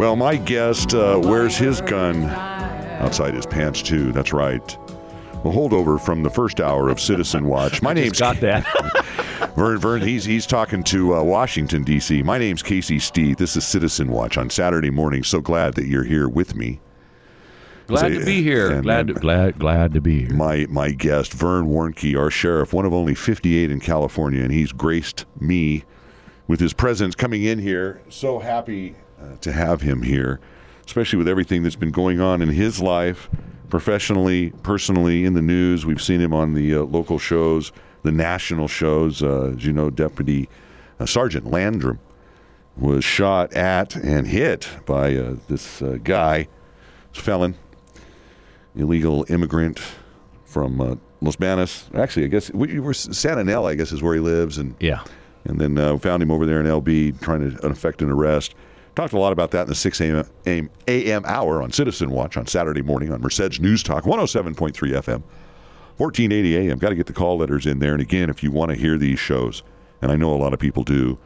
Well, my guest wears his gun outside his pants, too. That's right. The holdover from the first hour of Citizen Watch. My name's got that. Vern, he's talking to Washington, D.C. My name's Casey Steed. This is Citizen Watch on Saturday morning. So glad that you're here with me. Glad to be here. And glad to be here. My guest, Vernon Warnke, our sheriff, one of only 58 in California, and he's graced me with his presence coming in here. So happy to have him here, especially with everything that's been going on in his life, professionally, personally, in the news. We've seen him on the local shows, the national shows. As you know, Deputy Sergeant Landrum was shot at and hit by this guy, this felon, illegal immigrant from Los Banos. Actually, I guess San Anel, I guess, is where he lives, and then found him over there in LB trying to effect an arrest. Talked a lot about that in the 6 a.m. hour on Citizen Watch on Saturday morning on Merced's News Talk, 107.3 FM, 1480 a.m. Got to get the call letters in there. And again, if you want to hear these shows, and I know a lot of people do,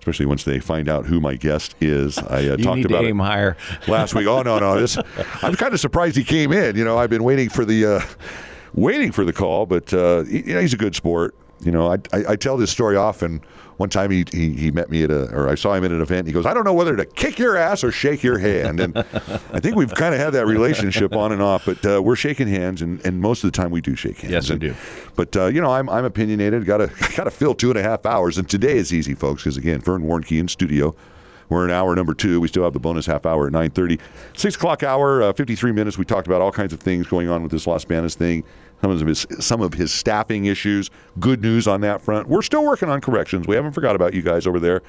especially once they find out who my guest is. I talked about it higher. Last week. Oh no! I'm kind of surprised he came in. You know, I've been waiting for the call, but he's a good sport. You know, I tell this story often. One time he met me I saw him at an event. And he goes, I don't know whether to kick your ass or shake your hand. And I think we've kind of had that relationship on and off, but we're shaking hands, and most of the time we do shake hands. Yes, we do. But I'm opinionated. Got to fill 2.5 hours, and today is easy, folks, because again, Vernon Warnke in studio. We're in hour number 2. We still have the bonus half hour at 9:30. 6 o'clock hour, 53 minutes. We talked about all kinds of things going on with this Los Banos thing, some of his staffing issues, good news on that front. We're still working on corrections. We haven't forgot about you guys over there,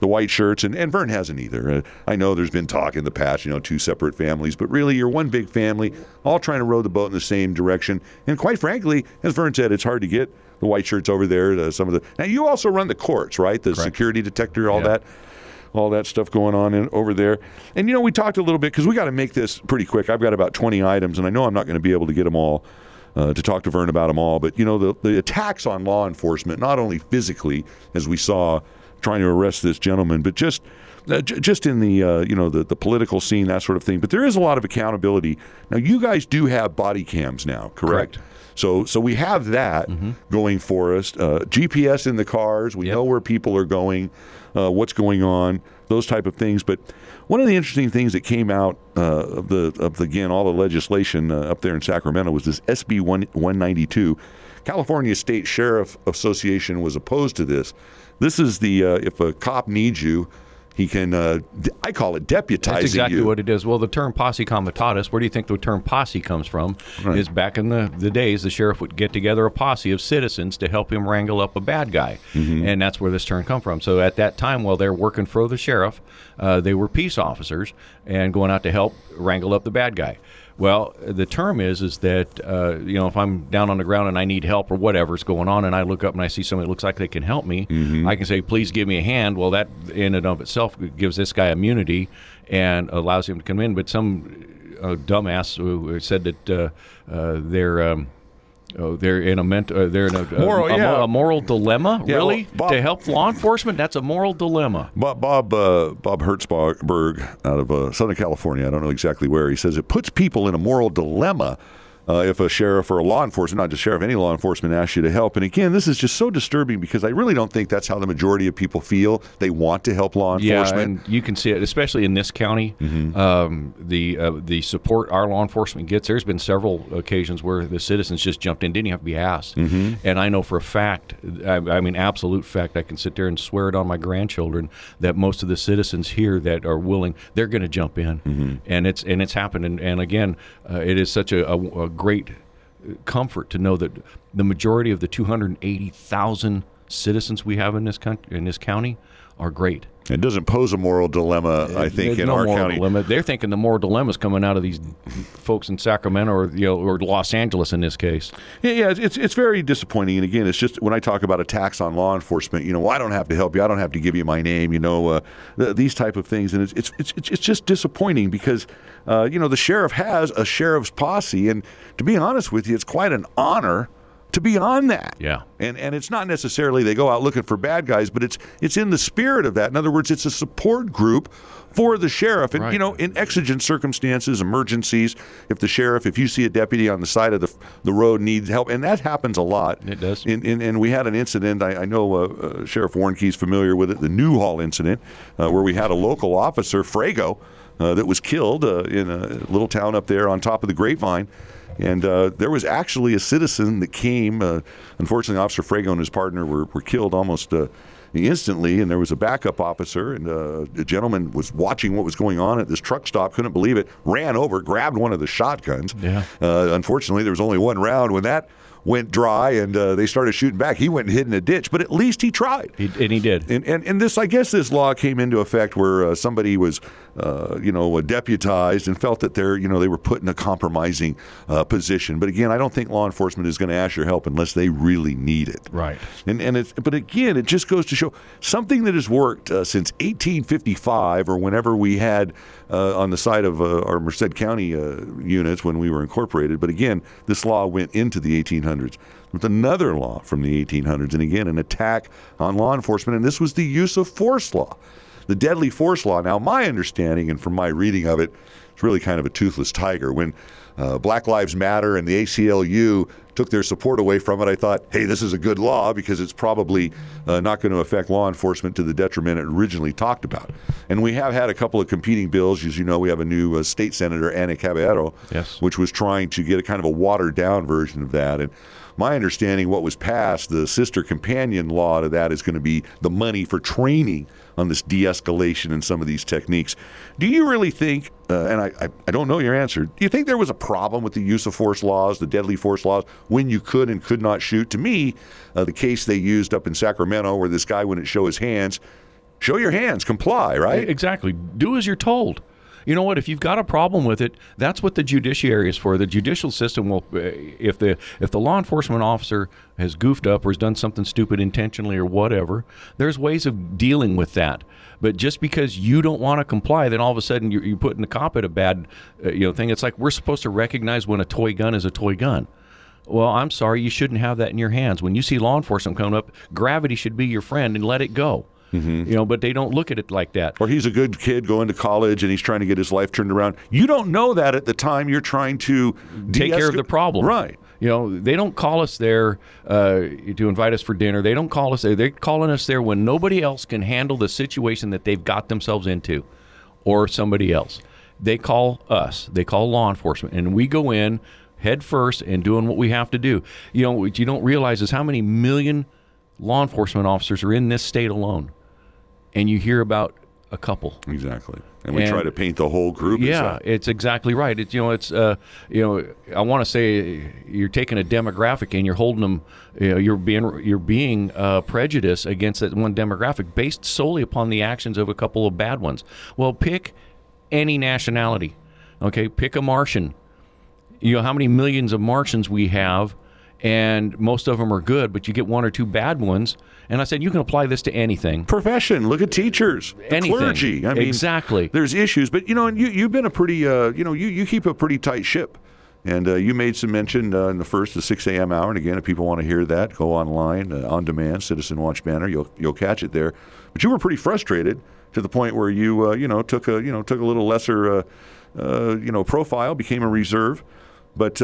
the white shirts, and Vern hasn't either. I know there's been talk in the past, two separate families, but really you're one big family, all trying to row the boat in the same direction. And quite frankly, as Vern said, it's hard to get the white shirts over there. Now, you also run the courts, right? The Correct. Security detector, all that. All that stuff going on over there. And, we talked a little bit because we got to make this pretty quick. I've got about 20 items, and I know I'm not going to be able to get them all, to talk to Vern about them all. But, the attacks on law enforcement, not only physically, as we saw trying to arrest this gentleman, but just in the, the political scene, that sort of thing. But there is a lot of accountability. Now, you guys do have body cams now, correct? So we have that going for us. GPS in the cars. We know where people are going. What's going on, those type of things. But one of the interesting things that came out of all the legislation up there in Sacramento was this SB-192. California State Sheriff Association was opposed to this. This is the if a cop needs you, he can, I call it deputizing. That's exactly what it is. Well, the term posse comitatus, where do you think the term posse comes from? Right. Is back in the days, the sheriff would get together a posse of citizens to help him wrangle up a bad guy. Mm-hmm. And that's where this term come from. So at that time, while they're working for the sheriff, they were peace officers and going out to help wrangle up the bad guy. Well, the term is that, if I'm down on the ground and I need help or whatever's going on and I look up and I see somebody that looks like they can help me, I can say, please give me a hand. Well, that in and of itself gives this guy immunity and allows him to come in. But some dumbass who said that they're in a moral dilemma, really? Bob, to help law enforcement? That's a moral dilemma. Bob Hertzberg out of Southern California, I don't know exactly where, he says it puts people in a moral dilemma if a sheriff or a law enforcement, not just sheriff, any law enforcement asks you to help. And again, this is just so disturbing because I really don't think that's how the majority of people feel. They want to help law enforcement. Yeah, and you can see it, especially in this county, the support our law enforcement gets. There's been several occasions where the citizens just jumped in, didn't have to be asked. And I know for a fact, absolute fact, I can sit there and swear it on my grandchildren that most of the citizens here that are willing, they're going to jump in. And it's happened. And again, it is such a great comfort to know that the majority of the 280,000 citizens we have in this county are great. It doesn't pose a moral dilemma, I think, in our county. Dilemma. They're thinking the moral dilemma is coming out of these folks in Sacramento or Los Angeles in this case. Yeah, it's very disappointing. And again, it's just when I talk about attacks on law enforcement, well, I don't have to help you. I don't have to give you my name. These type of things, and it's just disappointing because the sheriff has a sheriff's posse, and to be honest with you, it's quite an honor to beyond that. Yeah. And it's not necessarily they go out looking for bad guys, but it's in the spirit of that. In other words, it's a support group for the sheriff. And, right. You know, in exigent circumstances, emergencies, if you see a deputy on the side of the road needs help, and that happens a lot. It does. And we had an incident, I know Sheriff Warnke's familiar with it, the Newhall incident, where we had a local officer, Frago, that was killed in a little town up there on top of the Grapevine. And there was actually a citizen that came. Unfortunately, Officer Frago and his partner were killed almost instantly, and there was a backup officer, and a gentleman was watching what was going on at this truck stop, couldn't believe it, ran over, grabbed one of the shotguns. Yeah. Unfortunately, there was only one round when that went dry, and they started shooting back. He went and hid in a ditch, but at least he tried. He did. And this, I guess, this law came into effect where somebody was, deputized and felt that they were put in a compromising position. But again, I don't think law enforcement is going to ask your help unless they really need it. Right. But again, it just goes to show something that has worked since 1855 or whenever we had on the side of our Merced County units when we were incorporated. But again, this law went into the 1800s with another law from the 1800s, and again, an attack on law enforcement, and this was the use of force law, the deadly force law. Now, my understanding, and from my reading of it, it's really kind of a toothless tiger. When Black Lives Matter and the ACLU took their support away from it, I thought, hey, this is a good law because it's probably not going to affect law enforcement to the detriment it originally talked about. And we have had a couple of competing bills. As you know, we have a new state senator, Anna Caballero, yes, which was trying to get a kind of a watered-down version of that. And my understanding, what was passed, the sister companion law to that is going to be the money for training on this de-escalation and some of these techniques. Do you really think, and I don't know your answer, do you think there was a problem with the use of force laws, the deadly force laws, when you could and could not shoot? To me, the case they used up in Sacramento where this guy wouldn't show his hands, show your hands, comply, right? Exactly. Do as you're told. You know what? If you've got a problem with it, that's what the judiciary is for. The judicial system will, if the law enforcement officer has goofed up or has done something stupid intentionally or whatever, there's ways of dealing with that. But just because you don't want to comply, then all of a sudden you're putting the cop at a bad, thing. It's like we're supposed to recognize when a toy gun is a toy gun. Well, I'm sorry, you shouldn't have that in your hands. When you see law enforcement coming up, gravity should be your friend and let it go. Mm-hmm. But they don't look at it like that. Or he's a good kid going to college and he's trying to get his life turned around. You don't know that at the time you're trying to take care of the problem. Right. They don't call us there to invite us for dinner. They don't call us there. They're calling us there when nobody else can handle the situation that they've got themselves into or somebody else. They call us. They call law enforcement. And we go in head first and doing what we have to do. What you don't realize is how many million law enforcement officers are in this state alone. And you hear about a couple. Exactly. And we try to paint the whole group. Yeah, it's exactly right. I want to say you're taking a demographic and you're holding them, you're being prejudiced against that one demographic based solely upon the actions of a couple of bad ones. Well, pick any nationality. Okay, pick a Martian. How many millions of Martians we have, and most of them are good, but you get one or two bad ones. And I said, you can apply this to anything. Profession. Look at teachers, anything. Clergy. I mean, exactly. There's issues, but you've been a pretty, you keep a pretty tight ship, and you made some mention in the 6 a.m. hour. And again, if people want to hear that, go online on demand, Citizen Watch banner. You'll catch it there. But you were pretty frustrated to the point where you took a little lesser profile, became a reserve, but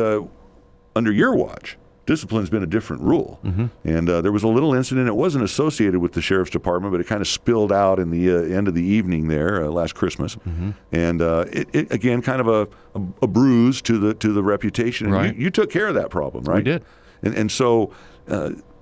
under your watch. Discipline's been a different rule. Mm-hmm. And there was a little incident. It wasn't associated with the sheriff's department, but it kind of spilled out in the end of the evening there last Christmas. Mm-hmm. And it again, kind of a bruise to the reputation. And right. You took care of that problem, right? We did. And so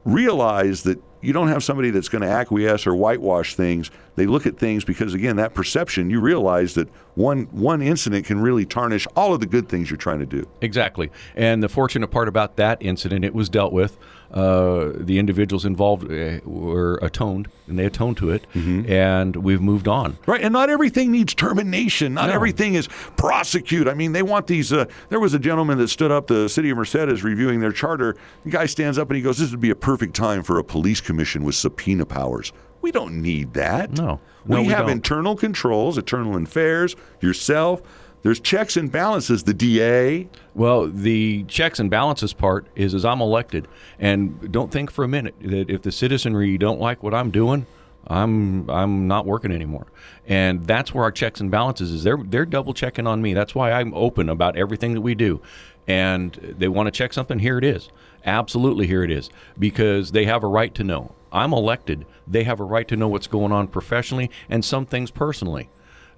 realize that you don't have somebody that's going to acquiesce or whitewash things. They look at things because, again, that perception, you realize that one incident can really tarnish all of the good things you're trying to do. Exactly. And the fortunate part about that incident, it was dealt with. The individuals involved were atoned, and they atoned to it, mm-hmm. and we've moved on. Right, and not everything needs termination. Not everything is prosecute. I mean, they want these, there was a gentleman that stood up, the city of Merced is reviewing their charter. The guy stands up and he goes, this would be a perfect time for a police commission with subpoena powers. We don't need that. No, we have internal controls, internal affairs, yourself, There's checks and balances, the DA. Well, the checks and balances part is I'm elected. And don't think for a minute that if the citizenry don't like what I'm doing, I'm not working anymore. And that's where our checks and balances is. They're double checking on me. That's why I'm open about everything that we do. And they want to check something, here it is. Absolutely, here it is. Because they have a right to know. I'm elected. They have a right to know what's going on professionally and some things personally.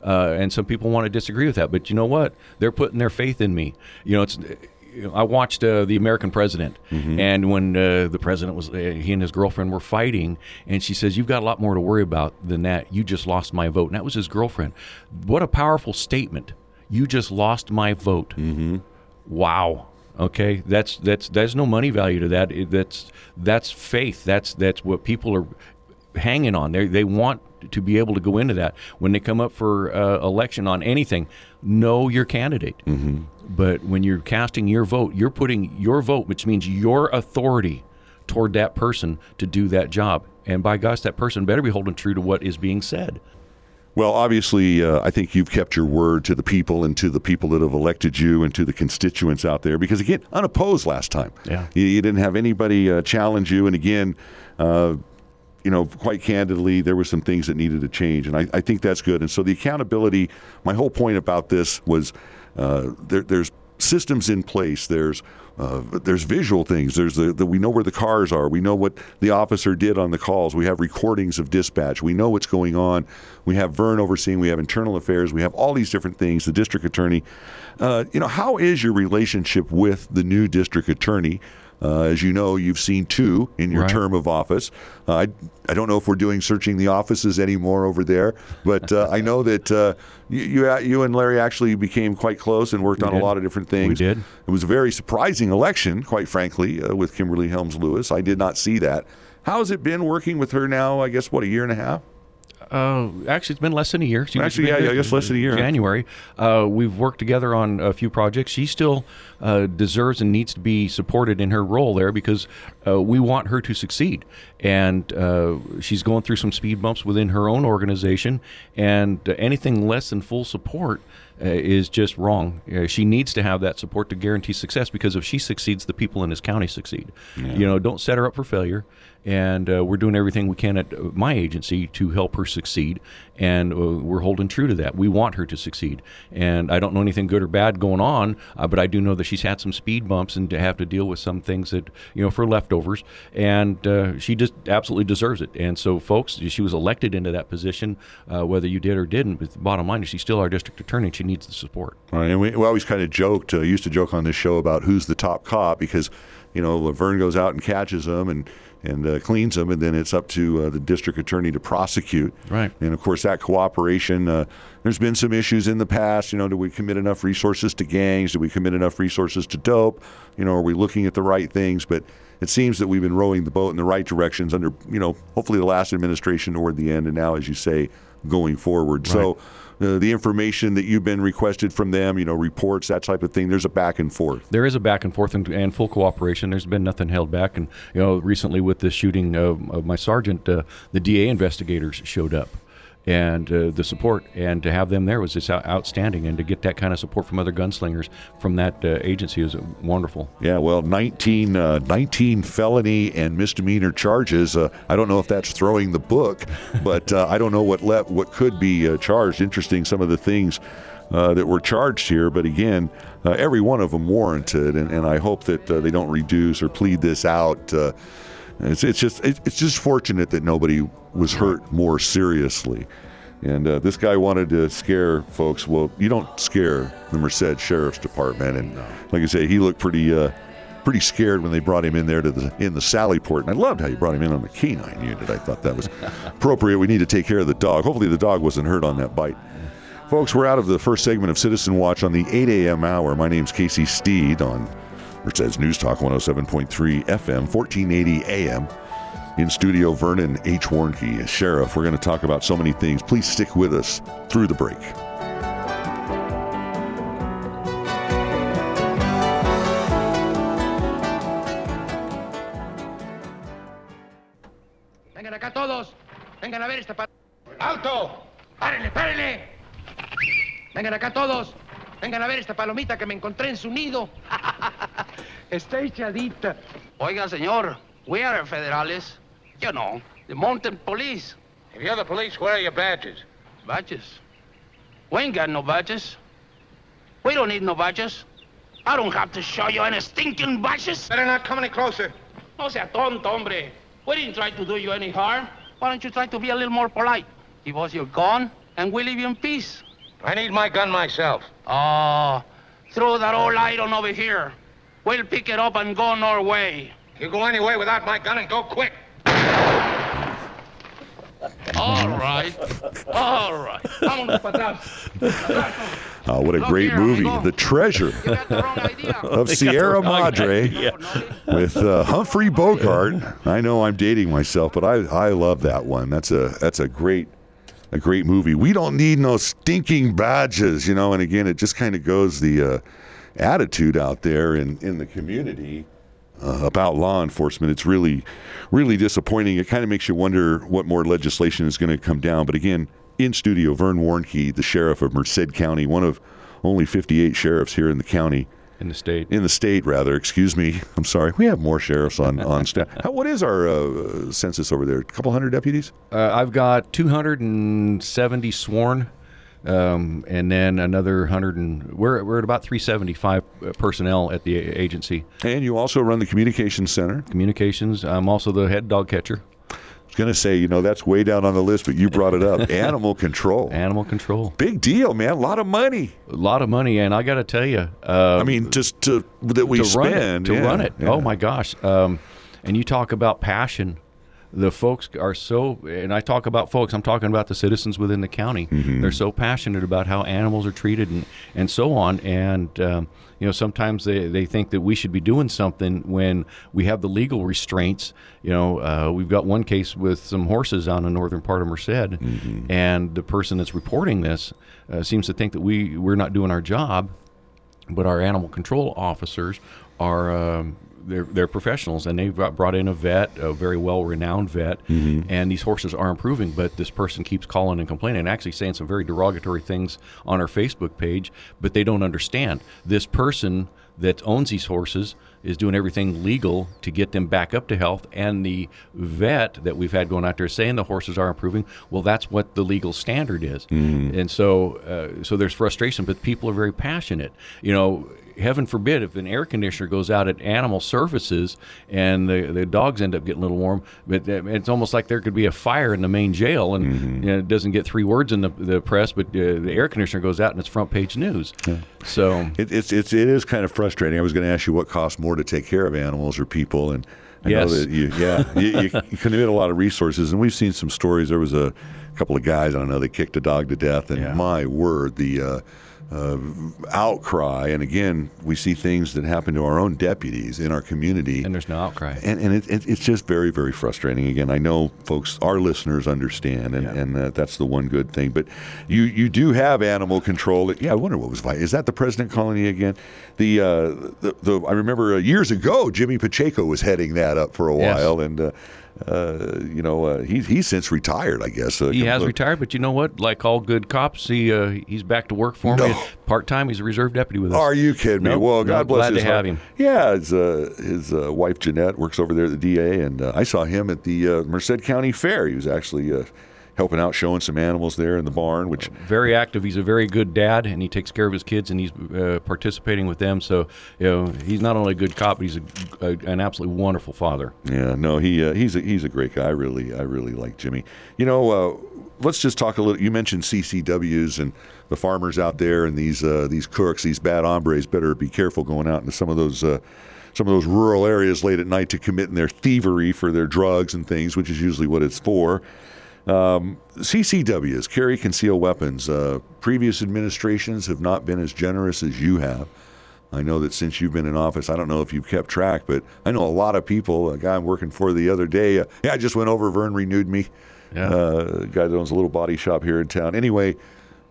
And some people want to disagree with that. But you know what? They're putting their faith in me. You know, it's... I watched The American President, mm-hmm. and when the president was, he and his girlfriend were fighting, and she says, "You've got a lot more to worry about than that. You just lost my vote." And that was his girlfriend. What a powerful statement. You just lost my vote. Mm-hmm. Wow. Okay, that's there's no money value to that. That's faith. That's what people are hanging on. They want to be able to go into that when they come up for election on anything. Know your candidate. Mm-hmm. But when you're casting your vote, you're putting your vote, which means your authority, toward that person to do that job. And by gosh, that person better be holding true to what is being said. Well, obviously, I think you've kept your word to the people and to the people that have elected you and to the constituents out there. Because, again, unopposed last time. Yeah. You didn't have anybody challenge you. And, again, you know, quite candidly, there were some things that needed to change. And I think that's good. And so the accountability, my whole point about this was there's systems in place. There's visual things. There's we know where the cars are. We know what the officer did on the calls. We have recordings of dispatch. We know what's going on. We have Vern overseeing. We have internal affairs. We have all these different things. The district attorney. You know, how is your relationship with the new district attorney? As you know, you've seen two in your term of office. I don't know if we're doing searching the offices anymore over there, but I know that you and Larry actually became quite close and worked on a lot of different things. We did. It was a very surprising election, quite frankly, with Kimberly Helms-Lewis. I did not see that. How has it been working with her now, I guess, what, a year and a half? Actually, it's been less than a year. Less than a year. January. We've worked together on a few projects. She still deserves and needs to be supported in her role there because we want her to succeed. And she's going through some speed bumps within her own organization. And anything less than full support is just wrong. She needs to have that support to guarantee success, because if she succeeds, the people in this county succeed. Yeah. You know, don't set her up for failure. And we're doing everything we can at my agency to help her succeed. And we're holding true to that. We want her to succeed. And I don't know anything good or bad going on, but I do know that she's had some speed bumps and to have to deal with some things that, you know, for leftovers. And she just absolutely deserves it. And so, folks, she was elected into that position, whether you did or didn't. But the bottom line is she's still our district attorney. And she needs the support. Right. And we always kind of joked, used to joke on this show about who's the top cop, because, you know, Vern goes out and catches them and cleans them, and then it's up to the district attorney to prosecute. Right. And, of course, that cooperation, there's been some issues in the past. You know, do we commit enough resources to gangs? Do we commit enough resources to dope? You know, are we looking at the right things? But it seems that we've been rowing the boat in the right directions under, you know, hopefully the last administration toward the end, and now, as you say, going forward. Right. So the information that you've been requested from them, you know, reports, that type of thing, there's a back and forth. There is a back and forth and full cooperation. There's been nothing held back. And, you know, recently with the shooting of my sergeant, the DA investigators showed up. And the support, and to have them there was just outstanding, and to get that kind of support from other gunslingers from that agency is wonderful. Yeah, well, 19 felony and misdemeanor charges. I don't know if that's throwing the book, but I don't know what could be charged. Interesting, some of the things that were charged here, but again, every one of them warranted, and I hope that they don't reduce or plead this out. It's just fortunate that nobody was hurt more seriously. And this guy wanted to scare folks. Well, you don't scare the Merced Sheriff's Department. And like I say, he looked pretty scared when they brought him in there in the Sallyport. And I loved how you brought him in on the canine unit. I thought that was appropriate. We need to take care of the dog. Hopefully the dog wasn't hurt on that bite. Folks, we're out of the first segment of Citizen Watch on the 8 a.m. hour. My name's Casey Steed on Merced's News Talk 107.3 FM, 1480 AM. In studio, Vernon H. Warnke, Sheriff. We're going to talk about so many things. Please stick with us through the break. Vengan acá todos. Vengan a ver esta. Alto. Párenle, párenle. Vengan acá todos. Vengan a ver esta palomita que me encontré en su nido. Está echadita. Oiga, señor, we are federales. You know, the mountain police. If you're the police, where are your badges? Badges? We ain't got no badges. We don't need no badges. I don't have to show you any stinking badges. Better not come any closer. No sea tonto, hombre. We didn't try to do you any harm. Why don't you try to be a little more polite? Give us your gun, and we'll leave you in peace. I need my gun myself. Throw that old iron over here. We'll pick it up and go our way. You go any way without my gun and go quick. All right. What a great movie. The Treasure of Sierra Madre with Humphrey Bogart. I know I'm dating myself, but I love that one. That's a great movie. We don't need no stinking badges, you know. And again, it just kind of goes the attitude out there in the community about law enforcement. It's really, really disappointing. It kind of makes you wonder what more legislation is going to come down. But again, in studio, Vernon Warnke, the sheriff of Merced County, one of only 58 sheriffs here in the county. In the state, rather. Excuse me. I'm sorry. We have more sheriffs on staff. What is our census over there? A couple hundred deputies? I've got 270 sworn, and then another 100 and... We're at about 375 personnel at the agency. And you also run the communications center. Communications. I'm also the head dog catcher. Going to say, you know, that's way down on the list, but you brought it up. Animal control. Big deal, man. A lot of money. And I got to tell you, to run it. Yeah. Oh my gosh. And you talk about passion. The folks are so, and I talk about folks, I'm talking about the citizens within the county. Mm-hmm. They're so passionate about how animals are treated and so on. And, you know, sometimes they think that we should be doing something when we have the legal restraints. You know, we've got one case with some horses on the northern part of Merced, mm-hmm. and the person that's reporting this seems to think that we're not doing our job, but our animal control officers are... They're professionals, and they've brought in a vet, a very well-renowned vet, mm-hmm. and these horses are improving, but this person keeps calling and complaining and actually saying some very derogatory things on our Facebook page, but they don't understand. This person that owns these horses is doing everything legal to get them back up to health, and the vet that we've had going out there saying the horses are improving, well, that's what the legal standard is. Mm-hmm. And so there's frustration, but people are very passionate. You know, heaven forbid if an air conditioner goes out at animal services and the dogs end up getting a little warm, but it's almost like there could be a fire in the main jail and mm-hmm. you know, it doesn't get three words in the press, but the air conditioner goes out and it's front page news. Yeah. So it is kind of frustrating. I was going to ask you what costs more to take care of animals or people, and I yes. know that you commit a lot of resources, and we've seen some stories. There was a couple of guys, I don't know, they kicked a dog to death, and yeah. my word, the outcry. And again, we see things that happen to our own deputies in our community, and there's no outcry, and it's just very, very frustrating. Again, I know folks, our listeners understand, and that's the one good thing. But you do have animal control. Yeah, I wonder what was is that the president calling you again? The I remember years ago, Jimmy Pacheco was heading that up for a while, yes. and. He's since retired, I guess. He has retired, but you know what? Like all good cops, he's back to work for me part-time. He's a reserve deputy with us. Are you kidding me? Well, God bless his heart. Glad to have him. Yeah, his wife, Jeanette, works over there at the DA, and I saw him at the Merced County Fair. He was actually... helping out, showing some animals there in the barn, which... Very active. He's a very good dad, and he takes care of his kids, and he's participating with them. So, you know, he's not only a good cop, but he's an absolutely wonderful father. Yeah, no, he's a great guy. I really like Jimmy. You know, let's just talk a little... You mentioned CCWs and the farmers out there, and these crooks, these bad hombres, better be careful going out into some of those rural areas late at night to commit in their thievery for their drugs and things, which is usually what it's for. CCWs, carry concealed weapons. Previous administrations have not been as generous as you have. I know that since you've been in office, I don't know if you've kept track, but I know a lot of people. A guy I'm working for the other day, I just went over, Vern renewed me. Yeah. Guy that owns a little body shop here in town. Anyway,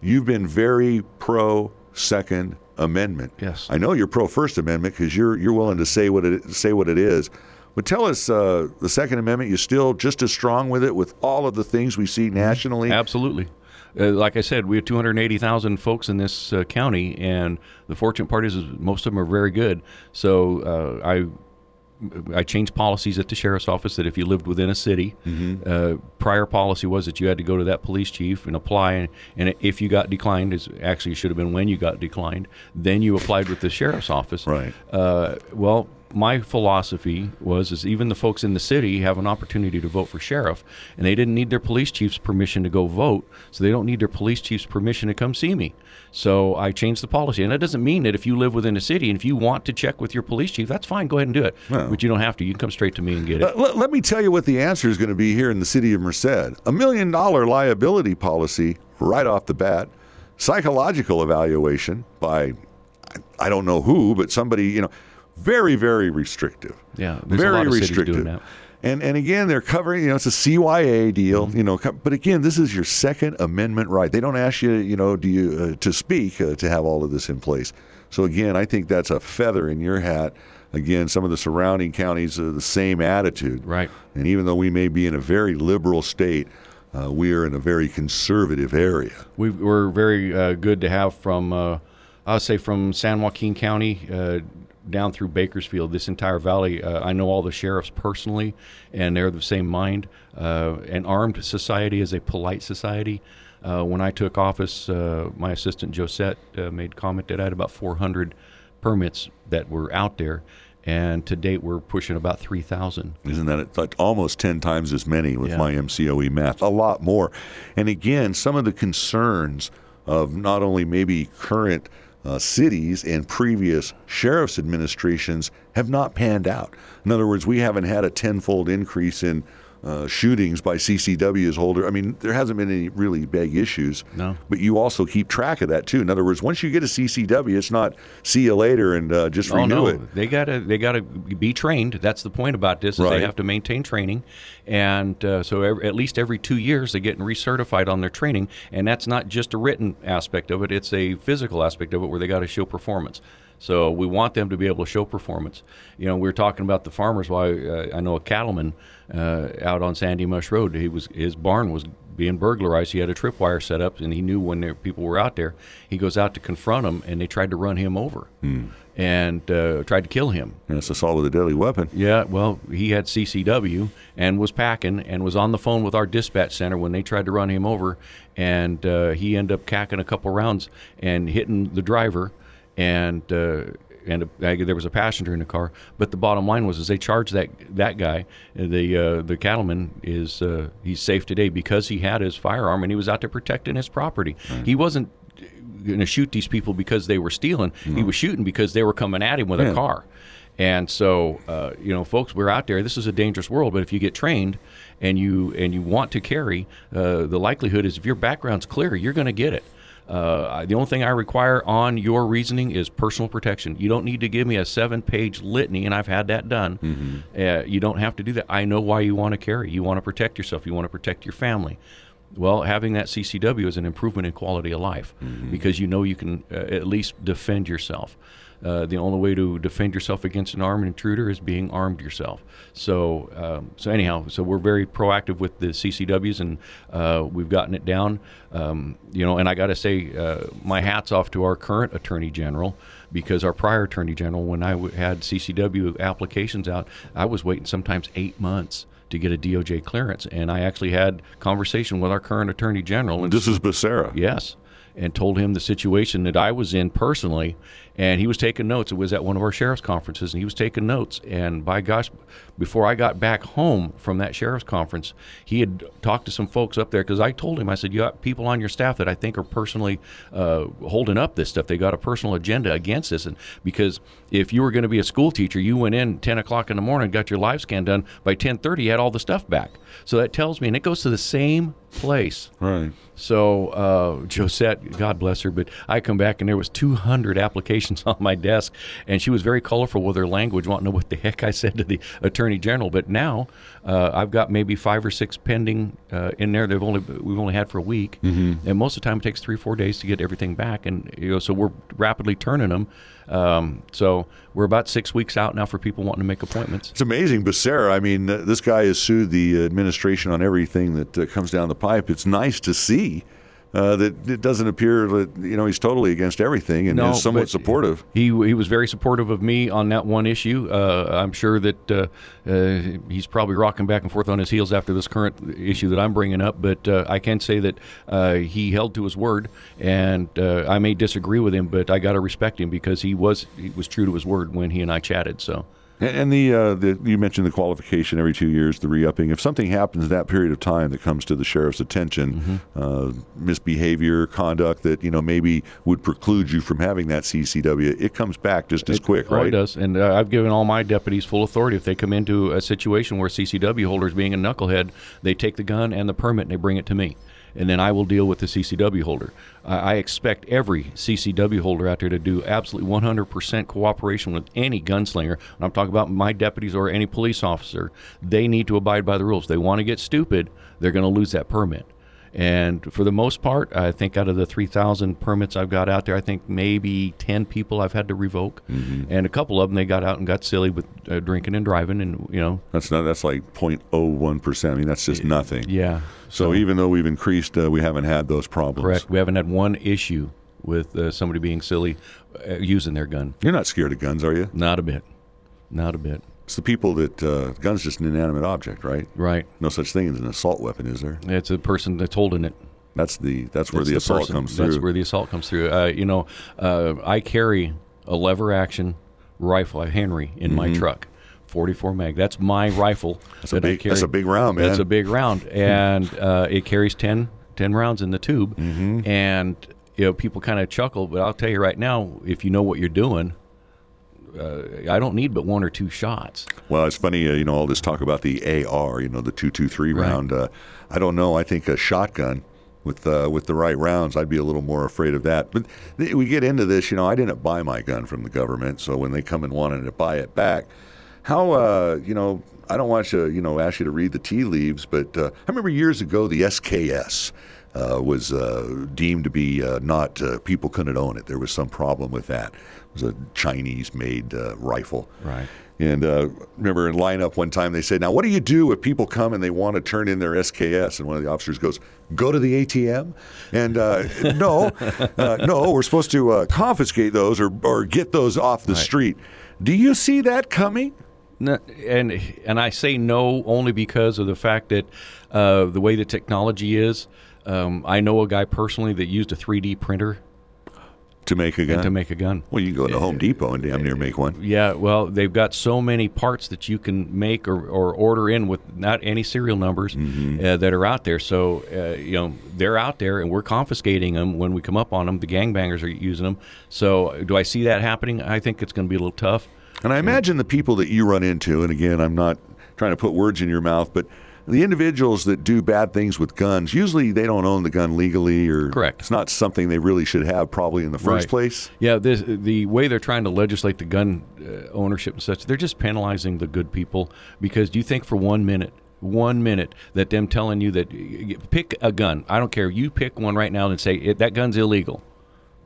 you've been very pro Second Amendment. Yes. I know you're pro First Amendment because you're willing to say what it is. But tell us, the Second Amendment, you're still just as strong with it, with all of the things we see nationally? Absolutely. like I said, we have 280,000 folks in this county, and the fortunate part is most of them are very good. So I changed policies at the sheriff's office that if you lived within a city, prior policy was that you had to go to that police chief and apply. And if you got declined, is actually it should have been when you got declined, then you applied with the sheriff's office. Right. Well, my philosophy was is even the folks in the city have an opportunity to vote for sheriff, and they didn't need their police chief's permission to go vote, so they don't need their police chief's permission to come see me. So I changed the policy, and that doesn't mean that if you live within a city and if you want to check with your police chief, that's fine, go ahead and do it. No. But you don't have to. You can come straight to me and get it. Let me tell you what the answer is going to be here in the city of Merced. $1 million liability policy right off the bat, psychological evaluation by I don't know who, but somebody, you know, very, very restrictive. Yeah, there's very a lot of restrictive. Cities doing that. And again, they're covering, you know, it's a CYA deal, you know. But again, this is your Second Amendment right. They don't ask you, you know, do you to speak to have all of this in place. So again, I think that's a feather in your hat. Again, some of the surrounding counties are the same attitude. Right. And even though we may be in a very liberal state, we are in a very conservative area. We're very good to have from, I'll say, from San Joaquin County down through Bakersfield, this entire valley. I know all the sheriffs personally, and they're the same mind. An armed society is a polite society. When I took office, my assistant Josette made comment that I had about 400 permits that were out there, and to date we're pushing about 3,000. Isn't that like almost 10 times as many with my MCOE math? A lot more. And again, some of the concerns of not only maybe current cities and previous sheriff's administrations have not panned out. In other words, we haven't had a tenfold increase in shootings by CCW's holder. I mean, there hasn't been any really big issues. No. But you also keep track of that too. In other words, once you get a CCW, it's not see you later and just renew it. They gotta be trained. That's the point about this. Right. Is they have to maintain training, and so at least every 2 years they're getting recertified on their training, and that's not just a written aspect of it. It's a physical aspect of it where they got to show performance. So we want them to be able to show performance. You know, we were talking about the farmers. Why I know a cattleman out on Sandy Mush Road. His barn was being burglarized. He had a tripwire set up, and he knew when people were out there. He goes out to confront them, and they tried to run him over and tried to kill him. And it's assault with a deadly weapon. Yeah, well, he had CCW and was packing and was on the phone with our dispatch center when they tried to run him over, and he ended up cacking a couple rounds and hitting the driver. And there was a passenger in the car, but the bottom line was is they charged that guy. The cattleman is he's safe today because he had his firearm and he was out there protecting his property. Right. He wasn't going to shoot these people because they were stealing. No. He was shooting because they were coming at him with a car. And so, you know, folks, we're out there. This is a dangerous world, but if you get trained and you want to carry, the likelihood is if your background's clear, you're going to get it. The only thing I require on your reasoning is personal protection. You don't need to give me a 7-page litany, and I've had that done. You don't have to do that. I know why you want to carry. You want to protect yourself. You want to protect your family. Well, having that CCW is an improvement in quality of life because you know you can at least defend yourself. The only way to defend yourself against an armed intruder is being armed yourself. So so we're very proactive with the CCWs, and we've gotten it down. You know, and I got to say, my hat's off to our current Attorney General, because our prior Attorney General, when I had CCW applications out, I was waiting sometimes 8 months to get a DOJ clearance. And I actually had conversation with our current Attorney General. And this is Becerra. Yes. And told him the situation that I was in personally, and he was taking notes. It was at one of our sheriff's conferences, and he was taking notes. And by gosh, before I got back home from that sheriff's conference, he had talked to some folks up there, because I told him, I said, you got people on your staff that I think are personally holding up this stuff. They got a personal agenda against this. And because if you were going to be a school teacher, you went in 10 o'clock in the morning, got your live scan done. By 10:30, you had all the stuff back. So that tells me, and it goes to the same place. Right. So Josette, God bless her, but I come back and there was 200 applications on my desk, and she was very colorful with her language, wanting to know what the heck I said to the Attorney General. But now I've got maybe 5 or 6 pending in there. We've only had for a week, and most of the time it takes 3 or 4 days to get everything back, and you know, so we're rapidly turning them. So we're about 6 weeks out now for people wanting to make appointments. It's amazing, Becerra. I mean, this guy has sued the administration on everything that comes down the pipe. It's nice to see that it doesn't appear that, you know, he's totally against everything and is somewhat supportive. He was very supportive of me on that one issue. I'm sure that he's probably rocking back and forth on his heels after this current issue that I'm bringing up, but I can say that he held to his word, and I may disagree with him, but I got to respect him because he was true to his word when he and I chatted, so... And the you mentioned the qualification every 2 years, the re-upping. If something happens in that period of time that comes to the sheriff's attention, misbehavior, conduct that, you know, maybe would preclude you from having that CCW, it comes back just as quick, right? It does. And I've given all my deputies full authority. If they come into a situation where CCW holder is being a knucklehead, they take the gun and the permit and they bring it to me. And then I will deal with the CCW holder. I expect every CCW holder out there to do absolutely 100% cooperation with any gunslinger. And I'm talking about my deputies or any police officer. They need to abide by the rules. If they want to get stupid, they're going to lose that permit. And for the most part, I think out of the 3,000 permits I've got out there, I think maybe 10 people I've had to revoke, and a couple of them they got out and got silly with drinking and driving, and you know that's like 0.01%. I mean that's just nothing. Yeah. So even though we've increased, we haven't had those problems. Correct. We haven't had one issue with somebody being silly using their gun. You're not scared of guns, are you? Not a bit. Not a bit. It's the people that gun's just an inanimate object, right? Right. No such thing as an assault weapon, is there? It's a person that's holding it. That's where the assault comes through. I carry a lever-action rifle, a Henry, in my truck, 44 mag. That's my rifle. That's a big round, man. That's a big round, and it carries 10 rounds in the tube. And you know, people kind of chuckle, but I'll tell you right now, if you know what you're doing. I don't need but one or two shots. Well, it's funny, all this talk about the AR, the 223 round. I don't know. I think a shotgun with the right rounds, I'd be a little more afraid of that. But we get into this, I didn't buy my gun from the government, so when they come and wanted to buy it back, I don't want to, ask you to read the tea leaves, but I remember years ago the SKS. Was deemed to be not, people couldn't own it. There was some problem with that. It was a Chinese-made rifle. Right. And remember in lineup one time they said, now what do you do if people come and they want to turn in their SKS? And one of the officers goes, go to the ATM? And no, we're supposed to confiscate those or get those off the street. Do you see that coming? No, and I say no only because of the fact that the way the technology is, I know a guy personally that used a 3D printer to make a gun. Well, you can go to Home Depot and damn near make one. Yeah, well, they've got so many parts that you can make or order in with not any serial numbers that are out there. So, they're out there, and we're confiscating them when we come up on them. The gangbangers are using them. So do I see that happening? I think it's going to be a little tough. And I imagine the people that you run into, and again, I'm not trying to put words in your mouth, but the individuals that do bad things with guns, usually they don't own the gun legally or correct. It's not something they really should have probably in the first place. Yeah, the way they're trying to legislate the gun ownership and such, they're just penalizing the good people because do you think for one minute that them telling you that pick a gun, I don't care, you pick one right now and say that gun's illegal.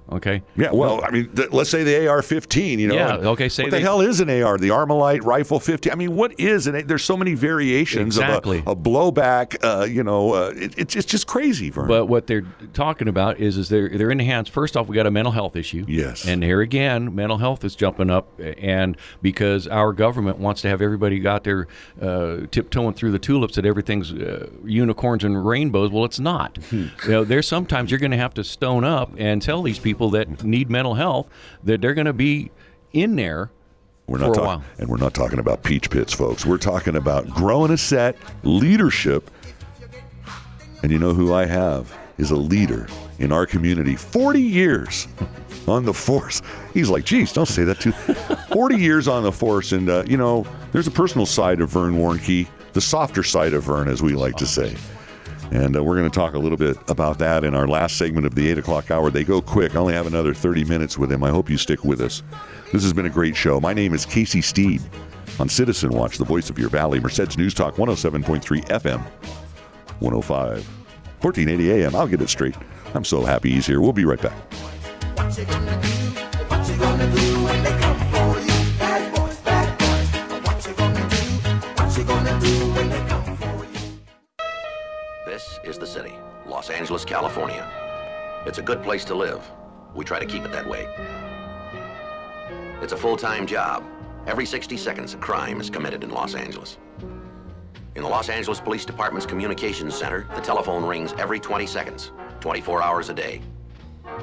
Okay. Yeah, well, I mean, let's say the AR-15, Yeah, okay. Say what the hell is an AR? The Armalite Rifle 50? I mean, what is an AR? There's so many variations of a blowback, it's just crazy, Vernon. But what they're talking about is they're in the hands. First off, we got a mental health issue. Yes. And here again, mental health is jumping up, and because our government wants to have everybody got their tiptoeing through the tulips that everything's unicorns and rainbows. Well, it's not. There's sometimes you're going to have to stone up and tell these people that need mental health that they're going to be in there for a while. And we're not talking about peach pits, folks. We're talking about growing a set, leadership. And you know who I have is a leader in our community. 40 years on the force. He's like, geez, don't say that too. 40 years on the force. And, there's a personal side of Vernon Warnke, the softer side of Vern, as we like to say. And we're going to talk a little bit about that in our last segment of the 8 o'clock hour. They go quick. I only have another 30 minutes with him. I hope you stick with us. This has been a great show. My name is Casey Steed on Citizen Watch, the voice of your valley. Merced's News Talk, 107.3 FM, 105, 1480 AM. I'll get it straight. I'm so happy he's here. We'll be right back. What you gonna do? What you gonna do when they come for you? Bad boys, bad boys. What you gonna do? What you gonna do when they come for you? This is the city, Los Angeles, California. It's a good place to live. We try to keep it that way. It's a full-time job. Every 60 seconds, a crime is committed in Los Angeles. In the Los Angeles Police Department's Communications Center, the telephone rings every 20 seconds, 24 hours a day.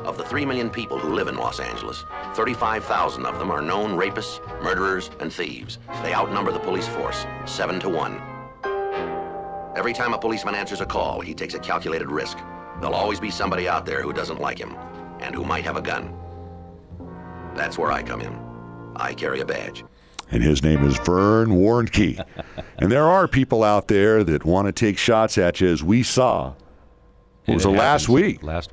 Of the 3 million people who live in Los Angeles, 35,000 of them are known rapists, murderers, and thieves. They outnumber the police force 7-1. Every time a policeman answers a call, he takes a calculated risk. There'll always be somebody out there who doesn't like him and who might have a gun. That's where I come in. I carry a badge. And his name is Vern Warnke. And there are people out there that want to take shots at you, as we saw. It was last Wednesday. Last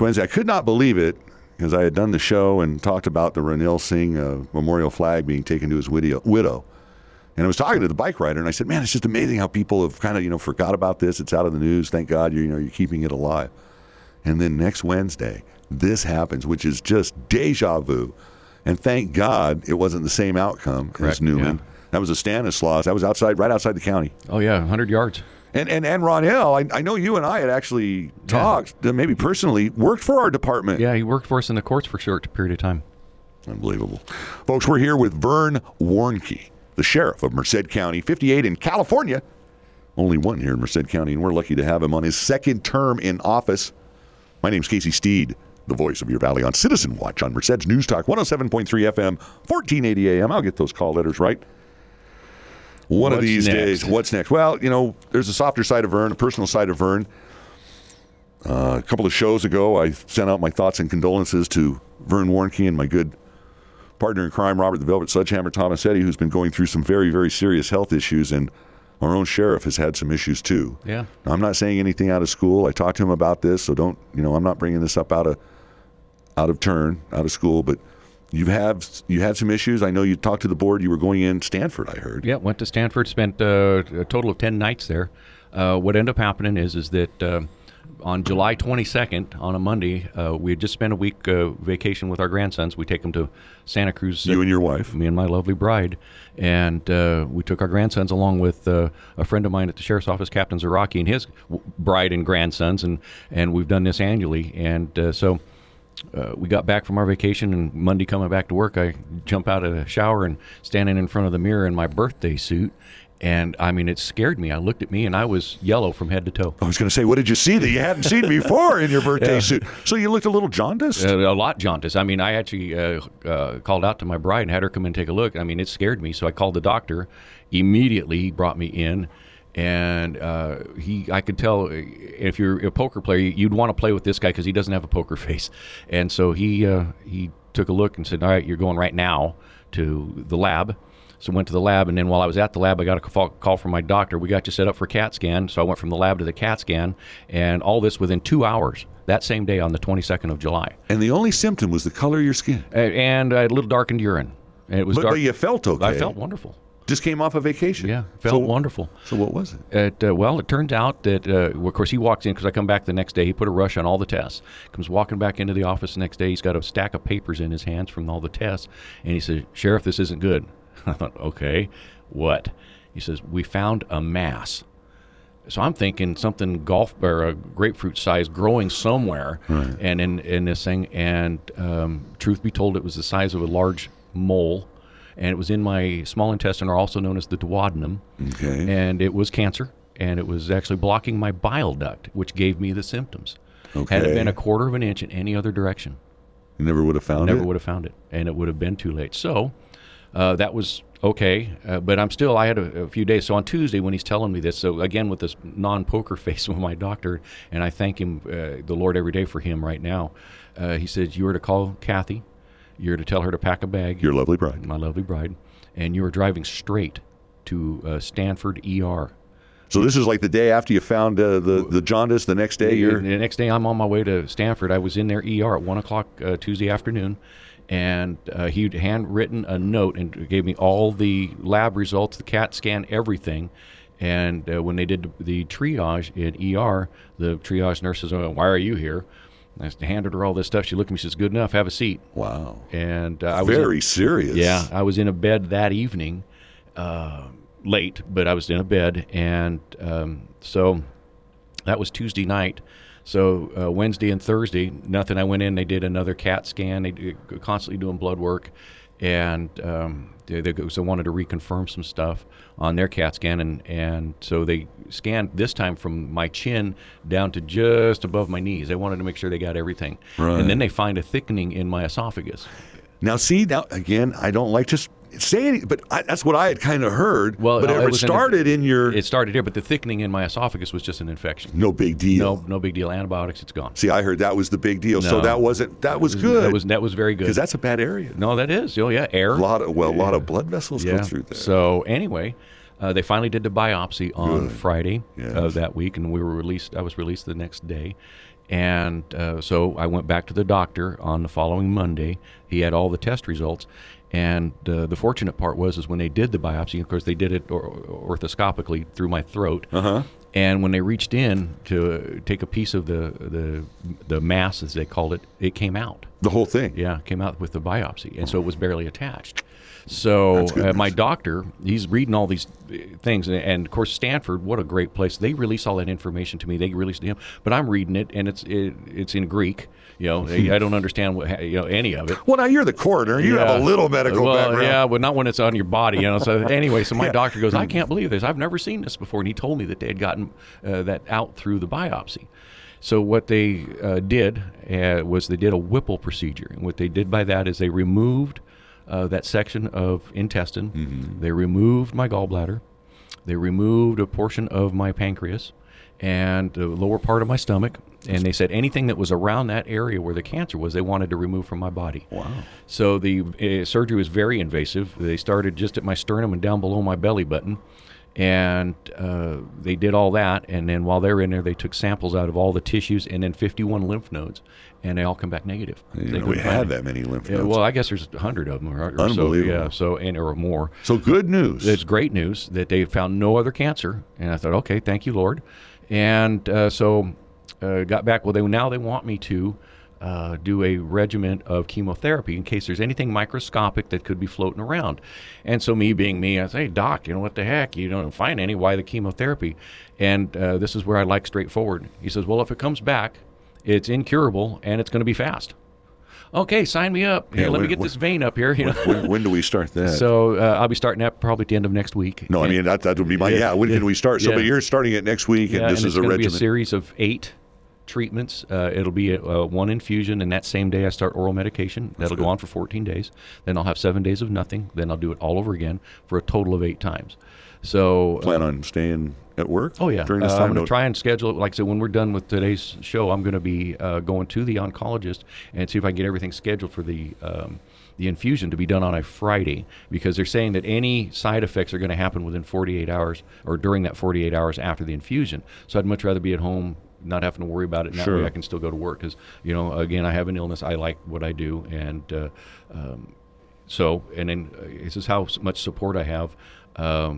Wednesday. I could not believe it, because I had done the show and talked about the Ronil Singh memorial flag being taken to his widow. And I was talking to the bike rider, and I said, man, it's just amazing how people have kind of, forgot about this. It's out of the news. Thank God you're keeping it alive. And then next Wednesday, this happens, which is just deja vu. And thank God it wasn't the same outcome as Newman. Yeah. That was a Stanislaus. That was right outside the county. Oh, yeah, 100 yards. And Ron Hill, I know you and I had actually talked, maybe personally, worked for our department. Yeah, he worked for us in the courts for a short period of time. Unbelievable. Folks, we're here with Vern Warnke, the sheriff of Merced County, 58 in California. Only one here in Merced County, and we're lucky to have him on his second term in office. My name's Casey Steed, the voice of your valley on Citizen Watch on Merced's News Talk, 107.3 FM, 1480 AM. I'll get those call letters right. One of these days, what's next? Well, there's a softer side of Vern, a personal side of Vern. A couple of shows ago, I sent out my thoughts and condolences to Vern Warnke and my good partner in crime, Robert the Velvet Sledgehammer Tomasetti, who's been going through some very, very serious health issues, and our own sheriff has had some issues too. Yeah. Now, I'm not saying anything out of school. I talked to him about this, so don't, I'm not bringing this up out of school, but you had some issues. I know you talked to the board. You were going in Stanford, I heard. Yeah, went to Stanford, spent a total of 10 nights there. What ended up happening is that on July 22nd, on a Monday, we had just spent a week vacation with our grandsons. We take them to Santa Cruz. You and your wife. Me and my lovely bride. And we took our grandsons along with a friend of mine at the sheriff's office, Captain Ziraki, and his bride and grandsons. And we've done this annually. And so... we got back from our vacation, and Monday coming back to work, I jump out of the shower and standing in front of the mirror in my birthday suit. And, it scared me. I looked at me, and I was yellow from head to toe. I was going to say, what did you see that you hadn't seen before in your birthday suit? So you looked a little jaundiced? A lot jaundiced. I actually called out to my bride and had her come and take a look. It scared me, so I called the doctor. Immediately, he brought me in. And I could tell, if you're a poker player, you'd want to play with this guy because he doesn't have a poker face. And so he took a look and said, all right, you're going right now to the lab. So went to the lab, and then while I was at the lab, I got a call from my doctor. We got you set up for CAT scan. So I went from the lab to the CAT scan, and all this within 2 hours, that same day on the 22nd of July. And the only symptom was the color of your skin. And I had a little darkened urine. And it was dark. But you felt okay. I felt wonderful. Just came off a vacation. Yeah, felt wonderful. So what was it? It turns out that, of course, he walks in, because I come back the next day. He put a rush on all the tests. Comes walking back into the office the next day. He's got a stack of papers in his hands from all the tests. And he says, Sheriff, this isn't good. I thought, okay, what? He says, we found a mass. So I'm thinking something a grapefruit size growing somewhere, right. And in this thing. And truth be told, it was the size of a large mole. And it was in my small intestine, or also known as the duodenum. Okay. And it was cancer, and it was actually blocking my bile duct, which gave me the symptoms. Okay. Had it been 1/4 inch in any other direction, you never would have found it? Never would have found it, and it would have been too late. So that was okay, but I had a few days. So on Tuesday, when he's telling me this, so again with this non-poker face with my doctor, and I thank him, the Lord every day for him right now, he said, you were to call Kathy. You're to tell her to pack a bag. Your lovely bride. My lovely bride. And you were driving straight to Stanford ER. So this is like the day after you found the jaundice. The next day The next day I'm on my way to Stanford. I was in their ER at 1 o'clock Tuesday afternoon. And he'd handwritten a note and gave me all the lab results, the CAT scan, everything. And when they did the triage in ER, the triage nurse says, oh, why are you here? I handed her all this stuff. She looked at me. She says, good enough. Have a seat. Wow. And I was very serious. Yeah. I was in a bed that evening, late, but I was in a bed. And so that was Tuesday night. So Wednesday and Thursday, nothing. I went in, they did another CAT scan. They're constantly doing blood work. And they wanted to reconfirm some stuff on their CAT scan. And so they scanned this time from my chin down to just above my knees. They wanted to make sure they got everything. Right. And then they find a thickening in my esophagus. Now, see, now again, I don't like to say anything, but that's what I had kind of heard. Well, but it started in your... It started here, but the thickening in my esophagus was just an infection. No big deal. No big deal. Antibiotics, it's gone. See, I heard that was the big deal. No, so that was good. That was very good. Because that's a bad area. No, that is. Oh, yeah, air. A lot of blood vessels go through there. So anyway, they finally did the biopsy on Friday of that week, and we were released. I was released the next day. And so I went back to the doctor on the following Monday. He had all the test results. And the fortunate part was when they did the biopsy, of course, they did it orthoscopically through my throat. Uh-huh. And when they reached in to take a piece of the mass, as they called it, it came out. The whole thing? Yeah, came out with the biopsy. And so it was barely attached. So my doctor, he's reading all these things. And, of course, Stanford, what a great place. They release all that information to me. They release it to him. But I'm reading it, and it's in Greek. You know, I don't understand what, you know, any of it. Well, now you're the coroner. You have a little medical background. Yeah, but not when it's on your body. You know. So anyway, so my doctor goes, I can't believe this. I've never seen this before. And he told me that they had gotten that out through the biopsy. So what they did was they did a Whipple procedure. And what they did by that is they removed that section of intestine. Mm-hmm. They removed my gallbladder. They removed a portion of my pancreas and the lower part of my stomach. And they said anything that was around that area where the cancer was, they wanted to remove from my body. Wow. So the surgery was very invasive. They started just at my sternum and down below my belly button. And they did all that, and then while they were in there, they took samples out of all the tissues and then 51 lymph nodes, and they all come back negative. We had that many lymph nodes. Well, I guess there's 100 of them, right? Unbelievable. Or more. So good news. It's great news that they found no other cancer, and I thought, okay, thank you, Lord. And so got back. Well, they want me to do a regimen of chemotherapy in case there's anything microscopic that could be floating around. And so me being me, I say, hey, doc, you know, what the heck? You don't find any. Why the chemotherapy? And this is where I like straightforward. He says, well, if it comes back, it's incurable and it's going to be fast. Okay, sign me up. Here, let me get this vein up here. You know? When do we start that? So I'll be starting that probably at the end of next week. No, and, I mean, that would be my, when can we start? So but you're starting it next week and this is a regimen. It's going to be a series of 8 treatments. It'll be one infusion, and that same day I start oral medication. That'll go on for 14 days. Then I'll have 7 days of nothing. Then I'll do it all over again for a total of 8 times. So plan on staying at work? Oh, yeah. During this time? I'm going to try and schedule it. Like I said, when we're done with today's show, I'm going to be going to the oncologist and see if I can get everything scheduled for the infusion to be done on a Friday, because they're saying that any side effects are going to happen within 48 hours or during that 48 hours after the infusion. So I'd much rather be at home, not having to worry about it. And that way I can still go to work because, you know, again, I have an illness. I like what I do. And so this is how much support I have.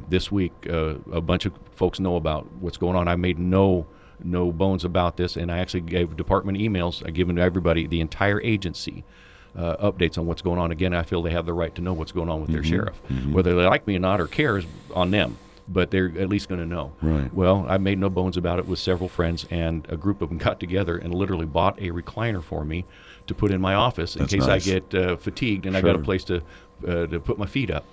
This week, a bunch of folks know about what's going on. I made no bones about this. And I actually gave department emails. I've given to everybody, the entire agency, updates on what's going on. Again, I feel they have the right to know what's going on with their sheriff. Mm-hmm. Whether they like me or not or care is on them. But they're at least going to know. Right. Well, I made no bones about it with several friends, and a group of them got together and literally bought a recliner for me to put in my office in case I get fatigued and I got a place to put my feet up.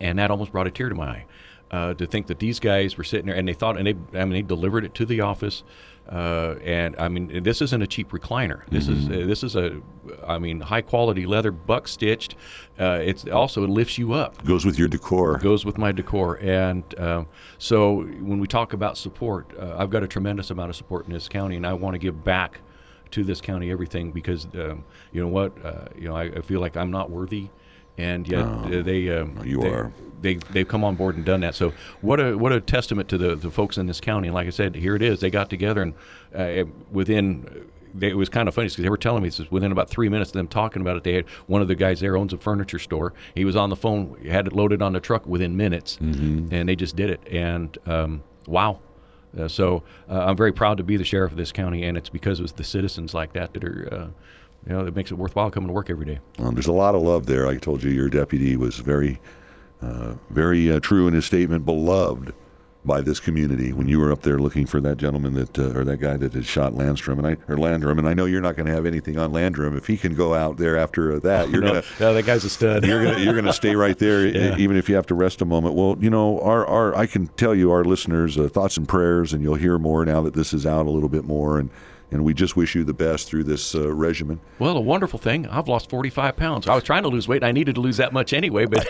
And that almost brought a tear to my eye to think that these guys were sitting there and they thought, and they delivered it to the office. And I mean, this isn't a cheap recliner. This is high quality leather, buck stitched. It also lifts you up. Goes with your decor. Goes with my decor. And so when we talk about support, I've got a tremendous amount of support in this county, and I want to give back to this county everything because you know what, I feel like I'm not worthy. And yet they've come on board and done that. So what a testament to the folks in this county. And like I said, here it is. They got together and it was kind of funny because they were telling me this within about 3 minutes of them talking about it. They had one of the guys there owns a furniture store. He was on the phone, had it loaded on the truck within minutes, and they just did it. And wow. So I'm very proud to be the sheriff of this county, and it's because of the citizens like that that are it makes it worthwhile coming to work every day. There's a lot of love there. I told you your deputy was very, very true in his statement, beloved by this community when you were up there looking for that gentleman that or that guy that had shot Landrum, and I know you're not going to have anything on Landrum if he can go out there after that. You're no, that guy's a stud. You're going to stay right there, even if you have to rest a moment. Well, you know, our I can tell you our listeners thoughts and prayers, and you'll hear more now that this is out a little bit more, and we just wish you the best through this regimen. Well, a wonderful thing. I've lost 45 pounds. I was trying to lose weight, and I needed to lose that much anyway. But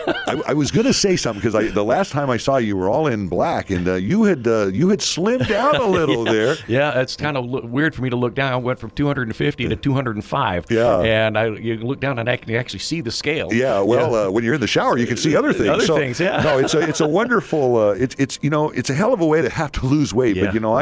I was going to say something, because the last time I saw you were all in black, and you had slimmed down a little there. Yeah, it's kind of weird for me to look down. I went from 250 to 205. Yeah. And you look down, and I can actually see the scale. Yeah, well, yeah. When you're in the shower, you can see other things. Other things, yeah. No, it's a wonderful, it's a hell of a way to have to lose weight. Yeah. But, you know,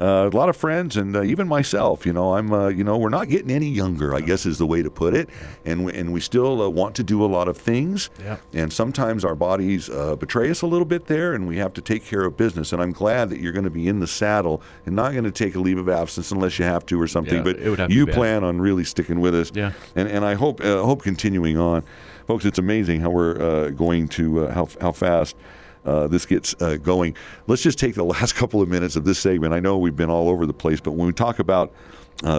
a lot of friends and even myself, you know, I'm, you know, we're not getting any younger, I guess is the way to put it. And we still want to do a lot of things. Yeah. And sometimes our bodies betray us a little bit there, and we have to take care of business. And I'm glad that you're going to be in the saddle and not going to take a leave of absence unless you have to or something. Yeah, but you plan on really sticking with us. Yeah. And I hope continuing on. Folks, it's amazing how we're going to, how fast this gets going. Let's just take the last couple of minutes of this segment. I know we've been all over the place, but when we talk about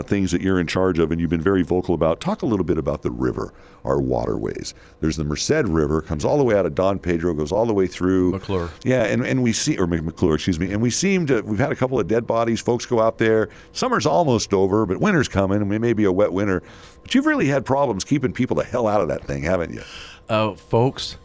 things that you're in charge of and you've been very vocal about, talk a little bit about the river, our waterways. There's the Merced River, comes all the way out of Don Pedro, goes all the way through McClure. Yeah, and we see, or McClure, excuse me, and we seem to, we've had a couple of dead bodies. Folks go out there. Summer's almost over, but winter's coming, and it may be a wet winter. But you've really had problems keeping people the hell out of that thing, haven't you? Folks,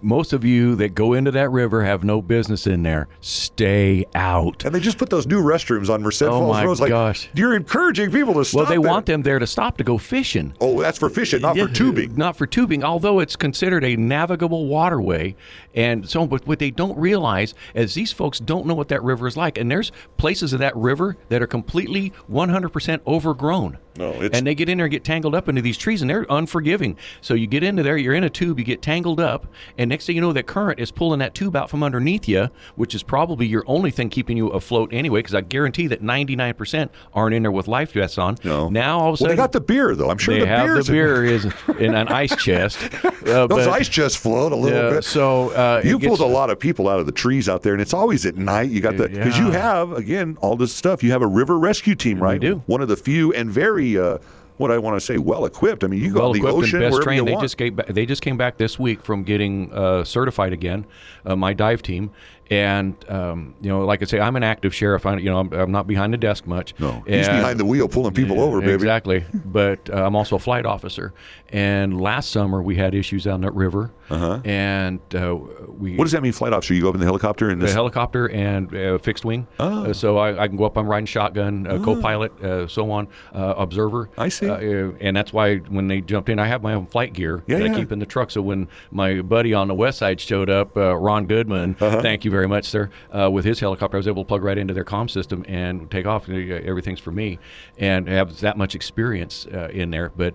most of you that go into that river have no business in there. Stay out. And they just put those new restrooms on Merced Falls Road. Like, gosh. You're encouraging people to stop. Well, they want them there to stop to go fishing. Oh, that's for fishing, not for tubing. Not for tubing, although it's considered a navigable waterway. And so, but what they don't realize is these folks don't know what that river is like. And there's places in that river that are completely 100% overgrown. No, and they get in there and get tangled up into these trees, and they're unforgiving. So you get into there, you're in a tube, you get tangled up, and next thing you know, that current is pulling that tube out from underneath you, which is probably your only thing keeping you afloat anyway, because I guarantee that 99% aren't in there with life vests on. No. Now, all of a sudden, they got the beer, though. I'm sure they have the beer is in an ice chest. Those ice chests float a little bit. So you pulled a lot of people out of the trees out there, and it's always at night. You got because you have, again, all this stuff. You have a river rescue team, right? We do. One of the few and very what I want to say, well-equipped. I mean, you go out the ocean wherever trained. You want. They just came back this week from getting certified again, my dive team. And, you know, like I say, I'm an active sheriff. I'm not behind the desk much. No, he's behind the wheel pulling people over, baby. Exactly. But I'm also a flight officer. And last summer we had issues down that river. Uh-huh. And what does that mean, flight officer? You go up in the helicopter? The helicopter and fixed wing. Oh. So I can go up, I'm riding shotgun, co-pilot, so on, observer. I see. And that's why when they jumped in, I have my own flight gear that I keep in the truck. So when my buddy on the west side showed up, Ron Goodman, thank you very much, sir. With his helicopter, I was able to plug right into their comm system and take off. Everything's for me, and have that much experience in there. But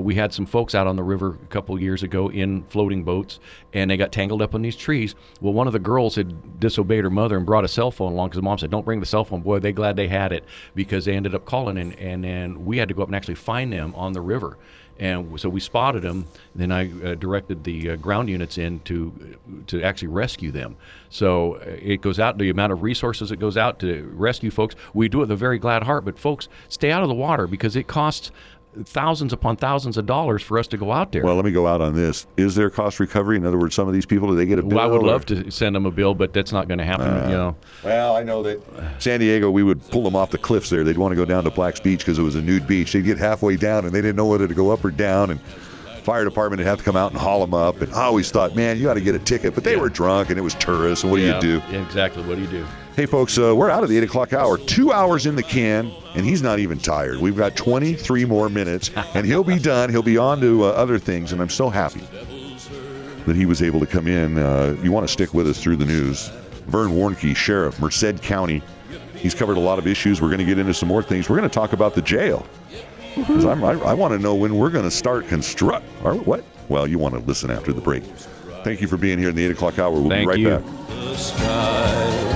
we had some folks out on the river a couple years ago in floating boats, and they got tangled up in these trees. Well, one of the girls had disobeyed her mother and brought a cell phone along because the mom said, "Don't bring the cell phone." Boy, they glad they had it, because they ended up calling, and then we had to go up and actually find them on the river. And so we spotted them. Then I directed the ground units in to actually rescue them. So it goes out, the amount of resources it goes out to rescue folks. We do it with a very glad heart. But folks, stay out of the water, because it costs thousands upon thousands of dollars for us to go out there. Well, let me go out on this. Is there cost recovery? In other words, some of these people, do they get a bill? Well, I would love to send them a bill, but that's not going to happen. You know. Well, I know that San Diego, we would pull them off the cliffs there. They'd want to go down to Black's Beach because it was a nude beach. They'd get halfway down, and they didn't know whether to go up or down, and fire department would have to come out and haul them up. And I always thought, man, you ought to get a ticket. But they were drunk, and it was tourists, and what do you do? Yeah, exactly. What do you do? Hey, folks, we're out of the 8 o'clock hour. 2 hours in the can, and he's not even tired. We've got 23 more minutes, and he'll be done. He'll be on to other things, and I'm so happy that he was able to come in. You want to stick with us through the news. Vern Warnke, Sheriff, Merced County. He's covered a lot of issues. We're going to get into some more things. We're going to talk about the jail. Because I want to know when we're going to start construct. Or what? Well, you want to listen after the break. Thank you for being here in the 8 o'clock hour. We'll be right back.